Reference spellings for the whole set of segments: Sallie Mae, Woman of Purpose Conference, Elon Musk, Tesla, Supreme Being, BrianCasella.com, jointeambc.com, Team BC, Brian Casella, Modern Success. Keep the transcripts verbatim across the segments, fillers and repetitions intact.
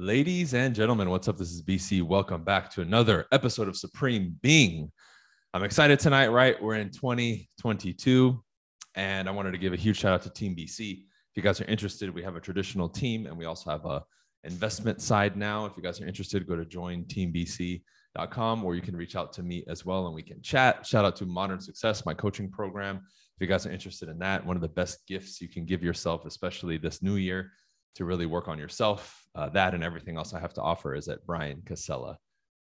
Ladies and gentlemen, what's up? This is B C. Welcome back to another episode of Supreme Being. I'm excited tonight, right? We're in twenty twenty-two, and I wanted to give a huge shout out to Team B C. If you guys are interested, we have a traditional team, and we also have a investment side now. If you guys are interested, go to join team b c dot com, or you can reach out to me as well, and we can chat. Shout out to Modern Success, my coaching program. If you guys are interested in that, one of the best gifts you can give yourself, especially this new year, to really work on yourself. Uh, that and everything else I have to offer is at Brian Casella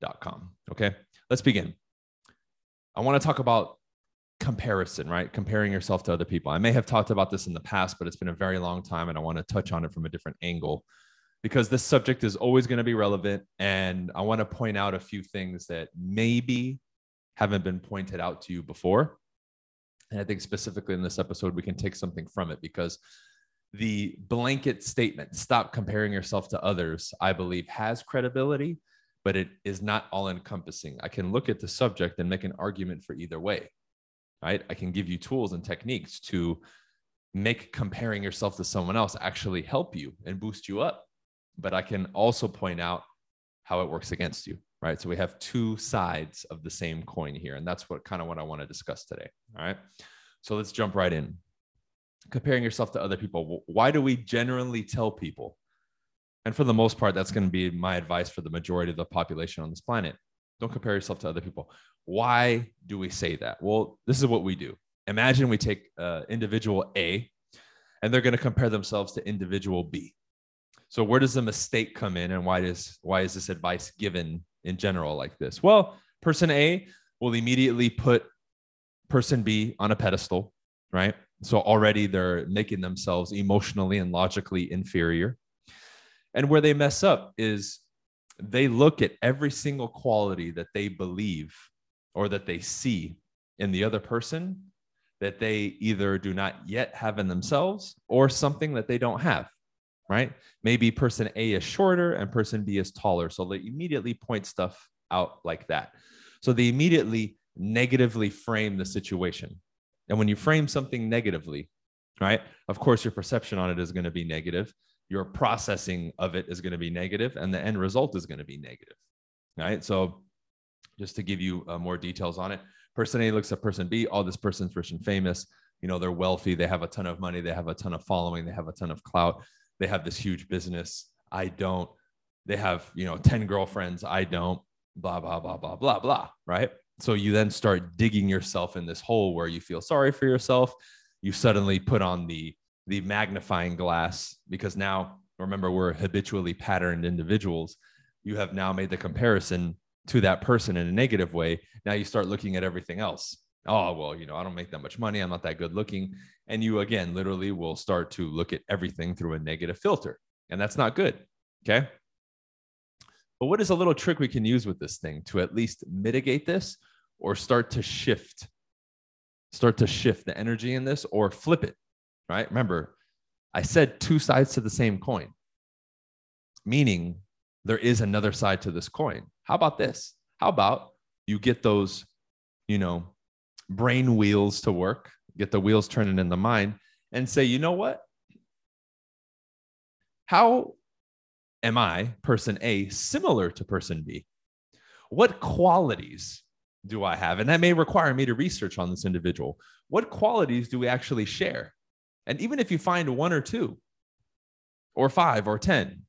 dot com. Okay, let's begin. I want to talk about comparison, right? Comparing yourself to other people. I may have talked about this in the past, but it's been a very long time, and I want to touch on it from a different angle because this subject is always going to be relevant. And I want to point out a few things that maybe haven't been pointed out to you before. And I think specifically in this episode, we can take something from it because the blanket statement, stop comparing yourself to others, I believe has credibility, but it is not all encompassing. I can look at the subject and make an argument for either way, right? I can give you tools and techniques to make comparing yourself to someone else actually help you and boost you up. But I can also point out how it works against you, right? So we have two sides of the same coin here. And that's what kind of what I want to discuss today. All right. So let's jump right in. Comparing yourself to other people. Why do we generally tell people? And for the most part, that's going to be my advice for the majority of the population on this planet. Don't compare yourself to other people. Why do we say that? Well, this is what we do. Imagine we take uh, individual A, and they're going to compare themselves to individual B. So where does the mistake come in, and why does why is this advice given in general like this? Well, person A will immediately put person B on a pedestal, right? So already they're making themselves emotionally and logically inferior. And where they mess up is they look at every single quality that they believe or that they see in the other person that they either do not yet have in themselves or something that they don't have, right? Maybe person A is shorter and person B is taller. So they immediately point stuff out like that. So they immediately negatively frame the situation. And when you frame something negatively, right, of course, your perception on it is going to be negative. Your processing of it is going to be negative, and the end result is going to be negative, right? So just to give you uh, more details on it, person A looks at person B, oh, this person's rich and famous. You know, they're wealthy. They have a ton of money. They have a ton of following. They have a ton of clout. They have this huge business. I don't. They have, you know, ten girlfriends. I don't, blah, blah, blah, blah, blah, blah, right? So you then start digging yourself in this hole where you feel sorry for yourself. You suddenly put on the, the magnifying glass because now, remember, we're habitually patterned individuals. You have now made the comparison to that person in a negative way. Now you start looking at everything else. Oh, well, you know, I don't make that much money. I'm not that good looking. And you, again, literally will start to look at everything through a negative filter. And that's not good. Okay. But what is a little trick we can use with this thing to at least mitigate this or start to shift, start to shift the energy in this or flip it, right? Remember, I said two sides to the same coin, meaning there is another side to this coin. How about this? How about you get those, you know, brain wheels to work, get the wheels turning in the mind and say, you know what? How am I, person A, similar to person B? What qualities do I have? And that may require me to research on this individual. What qualities do we actually share? And even if you find one or two, or five or ten,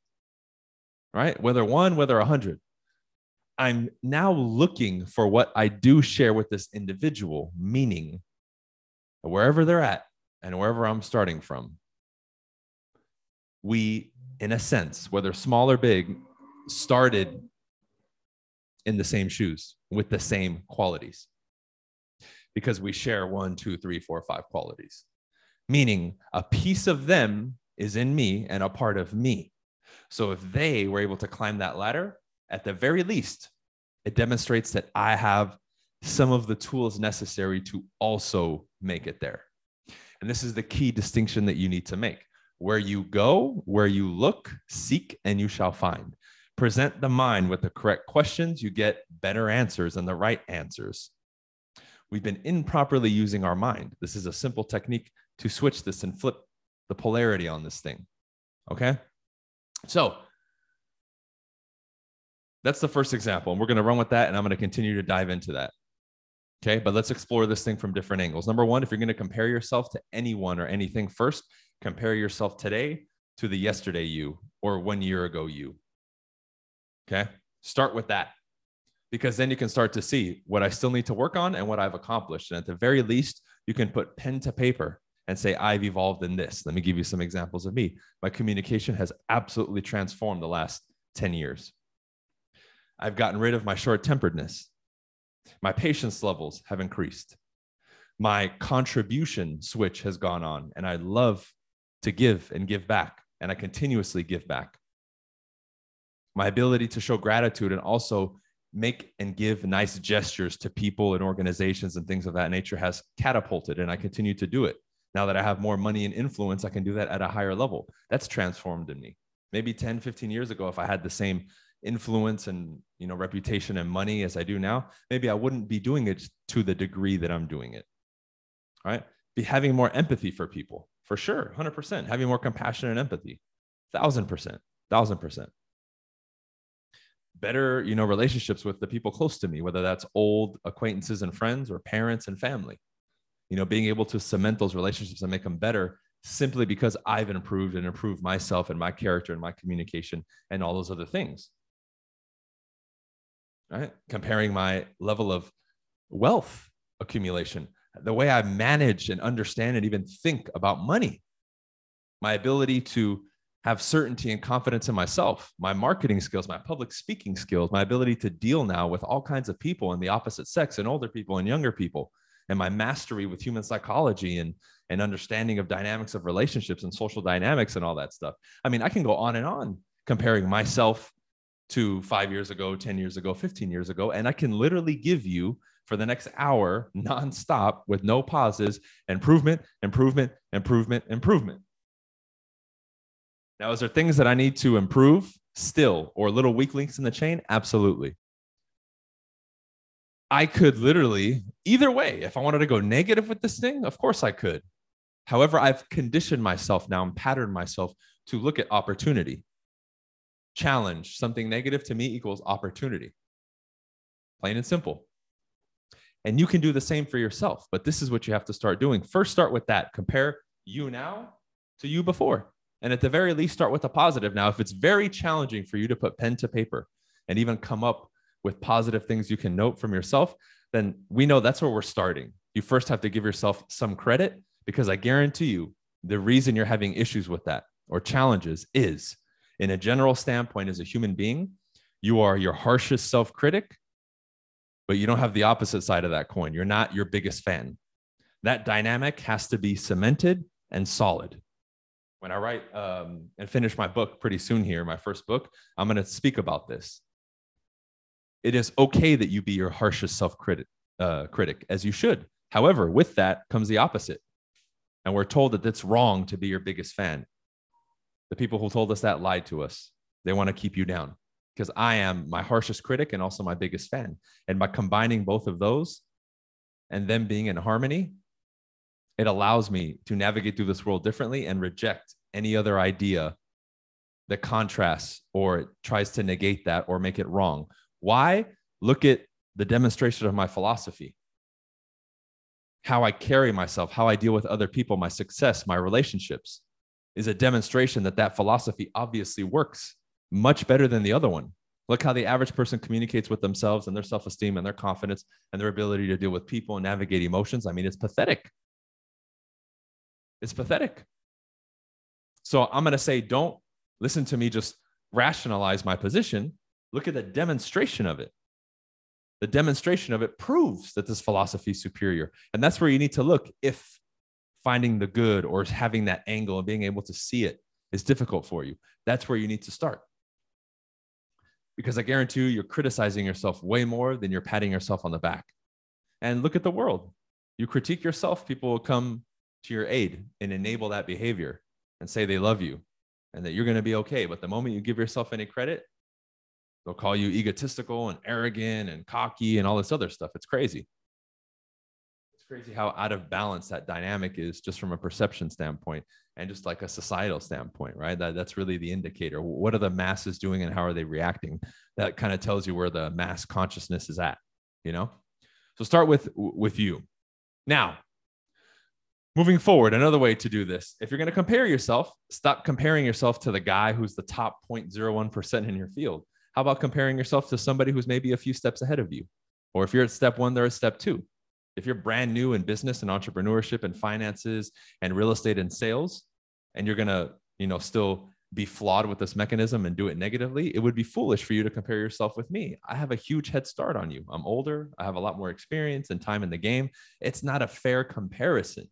right? Whether one, whether a hundred, I'm now looking for what I do share with this individual, meaning wherever they're at and wherever I'm starting from, we, in a sense, whether small or big, started in the same shoes with the same qualities because we share one, two, three, four, five qualities, meaning a piece of them is in me and a part of me. So if they were able to climb that ladder, at the very least, it demonstrates that I have some of the tools necessary to also make it there. And this is the key distinction that you need to make. Where you go, where you look, seek, and you shall find. Present the mind with the correct questions, you get better answers and the right answers. We've been improperly using our mind. This is a simple technique to switch this and flip the polarity on this thing, okay? So That's the first example. And we're going to run with that. And I'm going to continue to dive into that. Okay. But let's explore this thing from different angles. Number one, if you're going to compare yourself to anyone or anything, first, compare yourself today to the yesterday you or one year ago you. Okay. Start with that, because then you can start to see what I still need to work on and what I've accomplished. And at the very least, you can put pen to paper and say, I've evolved in this. Let me give you some examples of me. My communication has absolutely transformed the last ten years. I've gotten rid of my short-temperedness. My patience levels have increased. My contribution switch has gone on, and I love to give and give back, and I continuously give back. My ability to show gratitude and also make and give nice gestures to people and organizations and things of that nature has catapulted, and I continue to do it. Now that I have more money and influence, I can do that at a higher level. That's transformed in me. Maybe ten, fifteen years ago, if I had the same influence and, you know, reputation and money as I do now, maybe I wouldn't be doing it to the degree that I'm doing it. All right. Be having more empathy for people, for sure. one hundred percent. Having more compassion and empathy. Thousand percent, thousand percent. Better, you know, relationships with the people close to me, whether that's old acquaintances and friends or parents and family, you know, being able to cement those relationships and make them better simply because I've improved and improved myself and my character and my communication and all those other things. Right? Comparing my level of wealth accumulation, the way I manage and understand and even think about money, my ability to have certainty and confidence in myself, my marketing skills, my public speaking skills, my ability to deal now with all kinds of people and the opposite sex and older people and younger people, and my mastery with human psychology and, and understanding of dynamics of relationships and social dynamics and all that stuff. I mean, I can go on and on comparing myself to five years ago, ten years ago, fifteen years ago. And I can literally give you for the next hour nonstop with no pauses, improvement, improvement, improvement, improvement. Now, is there things that I need to improve still or little weak links in the chain? Absolutely. I could literally, either way, if I wanted to go negative with this thing, of course I could. However, I've conditioned myself now and patterned myself to look at opportunity. Challenge, something negative to me equals opportunity. Plain and simple. And you can do the same for yourself, but this is what you have to start doing. First, start with that. Compare you now to you before. And at the very least, start with a positive. Now, if it's very challenging for you to put pen to paper and even come up with positive things you can note from yourself, then we know that's where we're starting. You first have to give yourself some credit, because I guarantee you the reason you're having issues with that or challenges is, in a general standpoint, as a human being, you are your harshest self-critic, but you don't have the opposite side of that coin. You're not your biggest fan. That dynamic has to be cemented and solid. When I write um, and finish my book pretty soon here, my first book, I'm going to speak about this. It is okay that you be your harshest self-critic, uh, critic, as you should. However, with that comes the opposite. And we're told that it's wrong to be your biggest fan. The people who told us that lied to us. They want to keep you down, because I am my harshest critic and also my biggest fan. And by combining both of those and them being in harmony, it allows me to navigate through this world differently and reject any other idea that contrasts or tries to negate that or make it wrong. Why? Look at the demonstration of my philosophy. How I carry myself, how I deal with other people, my success, my relationships, is a demonstration that that philosophy obviously works much better than the other one. Look how the average person communicates with themselves and their self-esteem and their confidence and their ability to deal with people and navigate emotions. I mean, it's pathetic. It's pathetic. So I'm going to say, don't listen to me just rationalize my position. Look at the demonstration of it. The demonstration of it proves that this philosophy is superior. And that's where you need to look if finding the good or having that angle and being able to see it is difficult for you. That's where you need to start. Because I guarantee you, you're criticizing yourself way more than you're patting yourself on the back. And look at the world. You critique yourself, people will come to your aid and enable that behavior and say they love you and that you're going to be okay. But the moment you give yourself any credit, they'll call you egotistical and arrogant and cocky and all this other stuff. It's crazy. It's crazy how out of balance that dynamic is just from a perception standpoint and just like a societal standpoint, right? That, that's really the indicator. What are the masses doing and how are they reacting? That kind of tells you where the mass consciousness is at, you know? So start with, with you. Now, moving forward, another way to do this, if you're going to compare yourself, stop comparing yourself to the guy who's the top zero point zero one percent in your field. How about comparing yourself to somebody who's maybe a few steps ahead of you? Or if you're at step one, they're at step two. If you're brand new in business and entrepreneurship and finances and real estate and sales, and you're going to, you know, still be flawed with this mechanism and do it negatively, it would be foolish for you to compare yourself with me. I have a huge head start on you. I'm older. I have a lot more experience and time in the game. It's not a fair comparison,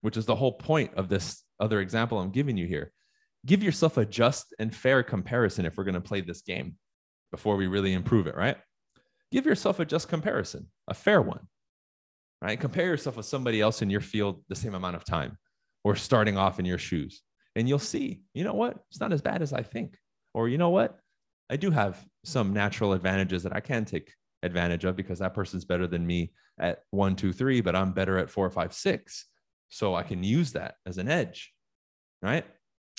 which is the whole point of this other example I'm giving you here. Give yourself a just and fair comparison if we're going to play this game before we really improve it, right? Give yourself a just comparison, a fair one, right? Compare yourself with somebody else in your field the same amount of time or starting off in your shoes. And you'll see, you know what? It's not as bad as I think. Or you know what? I do have some natural advantages that I can take advantage of because that person's better than me at one, two, three, but I'm better at four, five, six. So I can use that as an edge, right?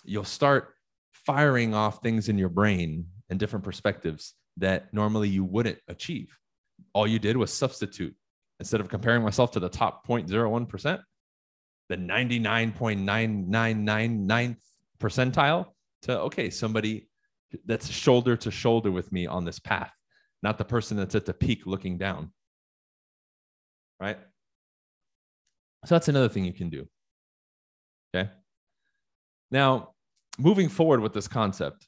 You'll start firing off things in your brain and different perspectives that normally you wouldn't achieve. All you did was substitute. Instead of comparing myself to the top zero point zero one percent, the ninety-nine point nine nine nine nine percentile to, okay, somebody that's shoulder to shoulder with me on this path, not the person that's at the peak looking down, right? So that's another thing you can do, okay? Now, moving forward with this concept,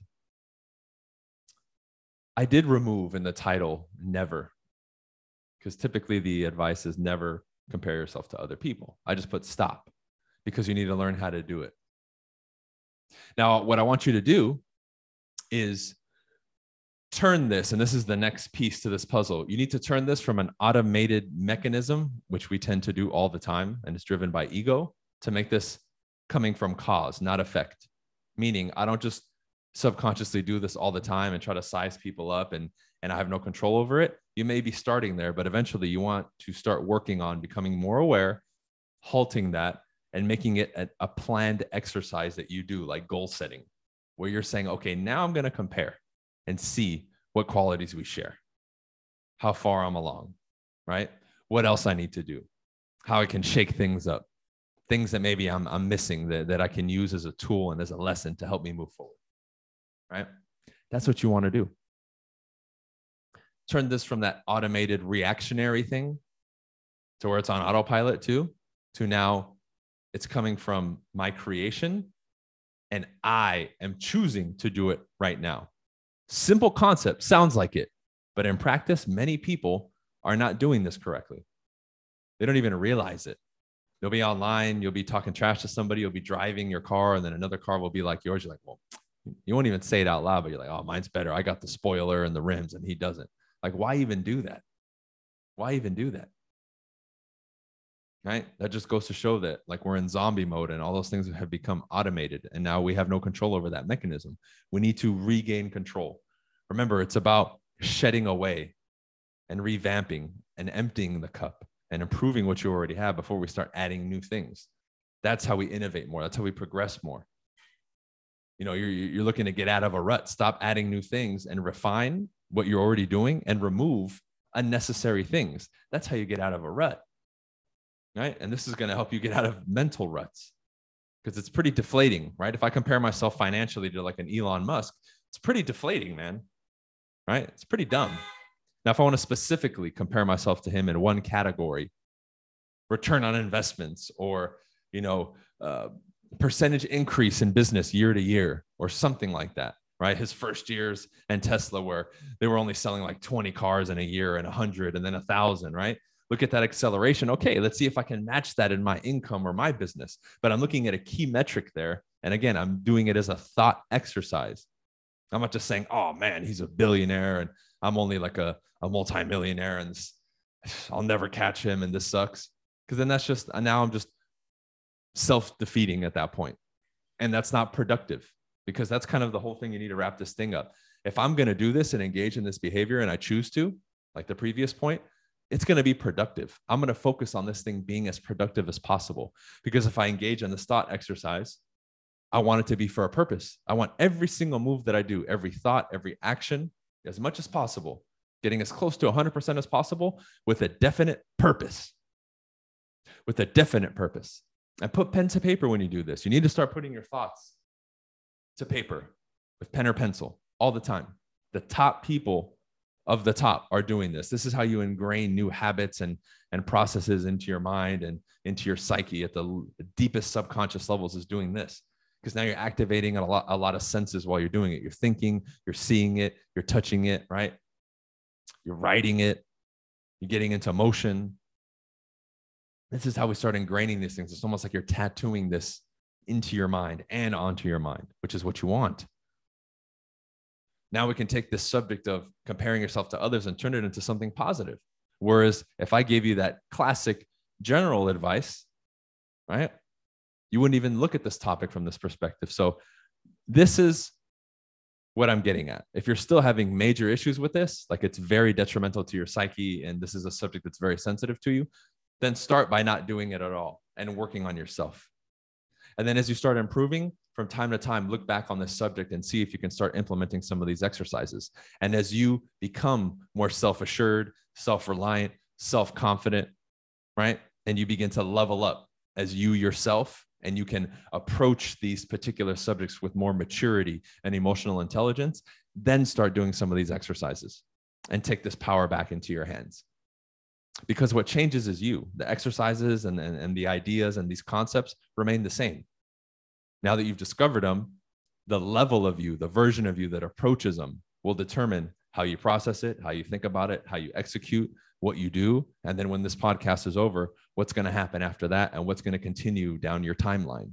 I did remove in the title, never, because typically the advice is never compare yourself to other people. I just put stop because you need to learn how to do it. Now, what I want you to do is turn this, and this is the next piece to this puzzle. You need to turn this from an automated mechanism, which we tend to do all the time, and it's driven by ego, to make this coming from cause, not effect. Meaning, I don't just subconsciously do this all the time and try to size people up and, and I have no control over it. You may be starting there, but eventually you want to start working on becoming more aware, halting that, and making it a, a planned exercise that you do, like goal setting, where you're saying, okay, now I'm going to compare and see what qualities we share, how far I'm along, right? What else I need to do, how I can shake things up, things that maybe I'm, I'm missing that, that I can use as a tool and as a lesson to help me move forward, right? That's what you want to do. Turn this from that automated reactionary thing to where it's on autopilot too, to now it's coming from my creation and I am choosing to do it right now. Simple concept, sounds like it, but in practice, many people are not doing this correctly. They don't even realize it. You'll be online, you'll be talking trash to somebody, you'll be driving your car, and then another car will be like yours. You're like, well, you won't even say it out loud, but you're like, oh, mine's better. I got the spoiler and the rims and he doesn't. Like, why even do that? Why even do that? Right? That just goes to show that like we're in zombie mode and all those things have become automated. And now we have no control over that mechanism. We need to regain control. Remember, it's about shedding away and revamping and emptying the cup and improving what you already have before we start adding new things. That's how we innovate more. That's how we progress more. You know, you're, you're looking to get out of a rut. Stop adding new things and refine what you're already doing and remove unnecessary things. That's how you get out of a rut, right? And this is going to help you get out of mental ruts because it's pretty deflating, right? If I compare myself financially to like an Elon Musk, it's pretty deflating, man, right? It's pretty dumb. Now, if I want to specifically compare myself to him in one category, return on investments or, you know, uh, percentage increase in business year to year or something like that, right? His first years and Tesla where they were only selling like twenty cars in a year and a hundred and then a thousand, right? Look at that acceleration. Okay, let's see if I can match that in my income or my business. But I'm looking at a key metric there. And again, I'm doing it as a thought exercise. I'm not just saying, oh man, he's a billionaire and I'm only like a, a multimillionaire and this, I'll never catch him and this sucks. Because then that's just, now I'm just self-defeating at that point. And that's not productive because that's kind of the whole thing. You need to wrap this thing up. If I'm going to do this and engage in this behavior and I choose to, like the previous point, it's going to be productive. I'm going to focus on this thing being as productive as possible, because if I engage in this thought exercise, I want it to be for a purpose. I want every single move that I do, every thought, every action, as much as possible, getting as close to one hundred percent as possible with a definite purpose, with a definite purpose. And put pen to paper when you do this. You need to start putting your thoughts to paper with pen or pencil all the time. The top people of the top are doing this. This is how you ingrain new habits and, and processes into your mind and into your psyche at the deepest subconscious levels, is doing this. Because now you're activating a lot, a lot of senses while you're doing it. You're thinking, you're seeing it, you're touching it, right? You're writing it, you're getting into motion. This is how we start ingraining these things. It's almost like you're tattooing this into your mind and onto your mind, which is what you want. Now we can take this subject of comparing yourself to others and turn it into something positive. Whereas if I gave you that classic general advice, right, you wouldn't even look at this topic from this perspective. So this is what I'm getting at. If you're still having major issues with this, like it's very detrimental to your psyche, and this is a subject that's very sensitive to you, then start by not doing it at all and working on yourself. And then as you start improving, from time to time, look back on this subject and see if you can start implementing some of these exercises. And as you become more self-assured, self-reliant, self-confident, right? And you begin to level up as you yourself, and you can approach these particular subjects with more maturity and emotional intelligence, then start doing some of these exercises and take this power back into your hands. Because what changes is you. The exercises and, and, and the ideas and these concepts remain the same. Now that you've discovered them, the level of you, the version of you that approaches them, will determine how you process it, how you think about it, how you execute, what you do. And then when this podcast is over, what's going to happen after that and what's going to continue down your timeline.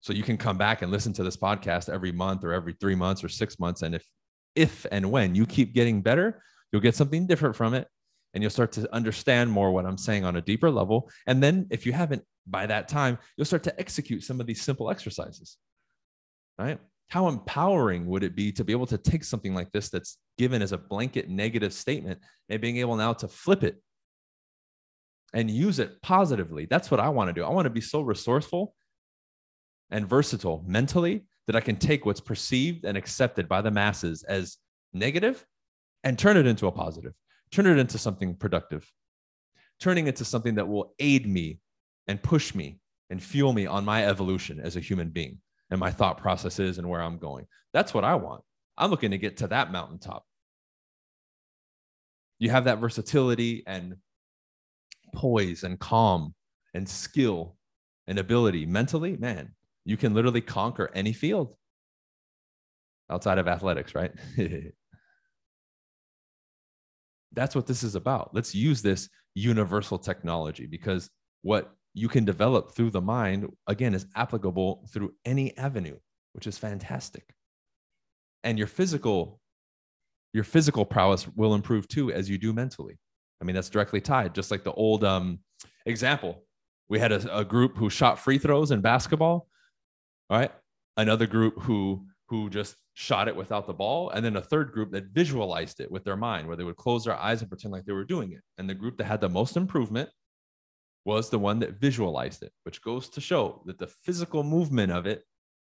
So you can come back and listen to this podcast every month or every three months or six months. And if, if and when you keep getting better, you'll get something different from it. And you'll start to understand more what I'm saying on a deeper level. And then if you haven't, by that time, you'll start to execute some of these simple exercises, right? How empowering would it be to be able to take something like this that's given as a blanket negative statement and being able now to flip it and use it positively? That's what I want to do. I want to be so resourceful and versatile mentally that I can take what's perceived and accepted by the masses as negative and turn it into a positive. Turn it into something productive, turning it to something that will aid me and push me and fuel me on my evolution as a human being and my thought processes and where I'm going. That's what I want. I'm looking to get to that mountaintop. You have that versatility and poise and calm and skill and ability mentally, man, you can literally conquer any field outside of athletics, right? That's what this is about. Let's use this universal technology, because what you can develop through the mind, again, is applicable through any avenue, which is fantastic. And your physical, your physical prowess will improve too, as you do mentally. I mean, that's directly tied, just like the old um, example. We had a, a group who shot free throws in basketball, all right? Another group who who just shot it without the ball. And then a third group that visualized it with their mind, where they would close their eyes and pretend like they were doing it. And the group that had the most improvement was the one that visualized it, which goes to show that the physical movement of it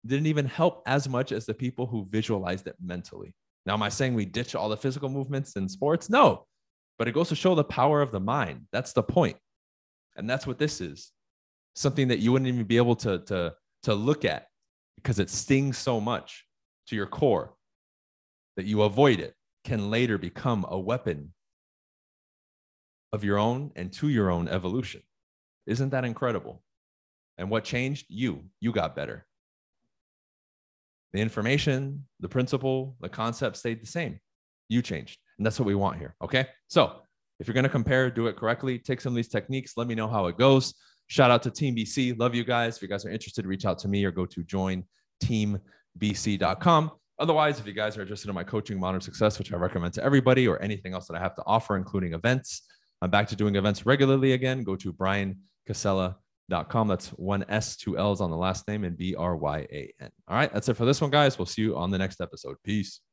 didn't even help as much as the people who visualized it mentally. Now, am I saying we ditch all the physical movements in sports? No, but it goes to show the power of the mind. That's the point. And that's what this is. Something that you wouldn't even be able to, to, to look at, because it stings so much to your core that you avoid it, can later become a weapon of your own and to your own evolution. Isn't that incredible? And what changed? You. You got better. The information, the principle, the concept stayed the same. You changed. And that's what we want here. Okay? So if you're going to compare, do it correctly. Take some of these techniques. Let me know how it goes. Shout out to Team B C. Love you guys. If you guys are interested, reach out to me or go to join team b c dot com. Otherwise, if you guys are interested in my coaching, Modern Success, which I recommend to everybody, or anything else that I have to offer, including events, I'm back to doing events regularly again. Go to Brian Casella dot com. That's one S, two L's on the last name, and B R Y A N. All right, that's it for this one, guys. We'll see you on the next episode. Peace.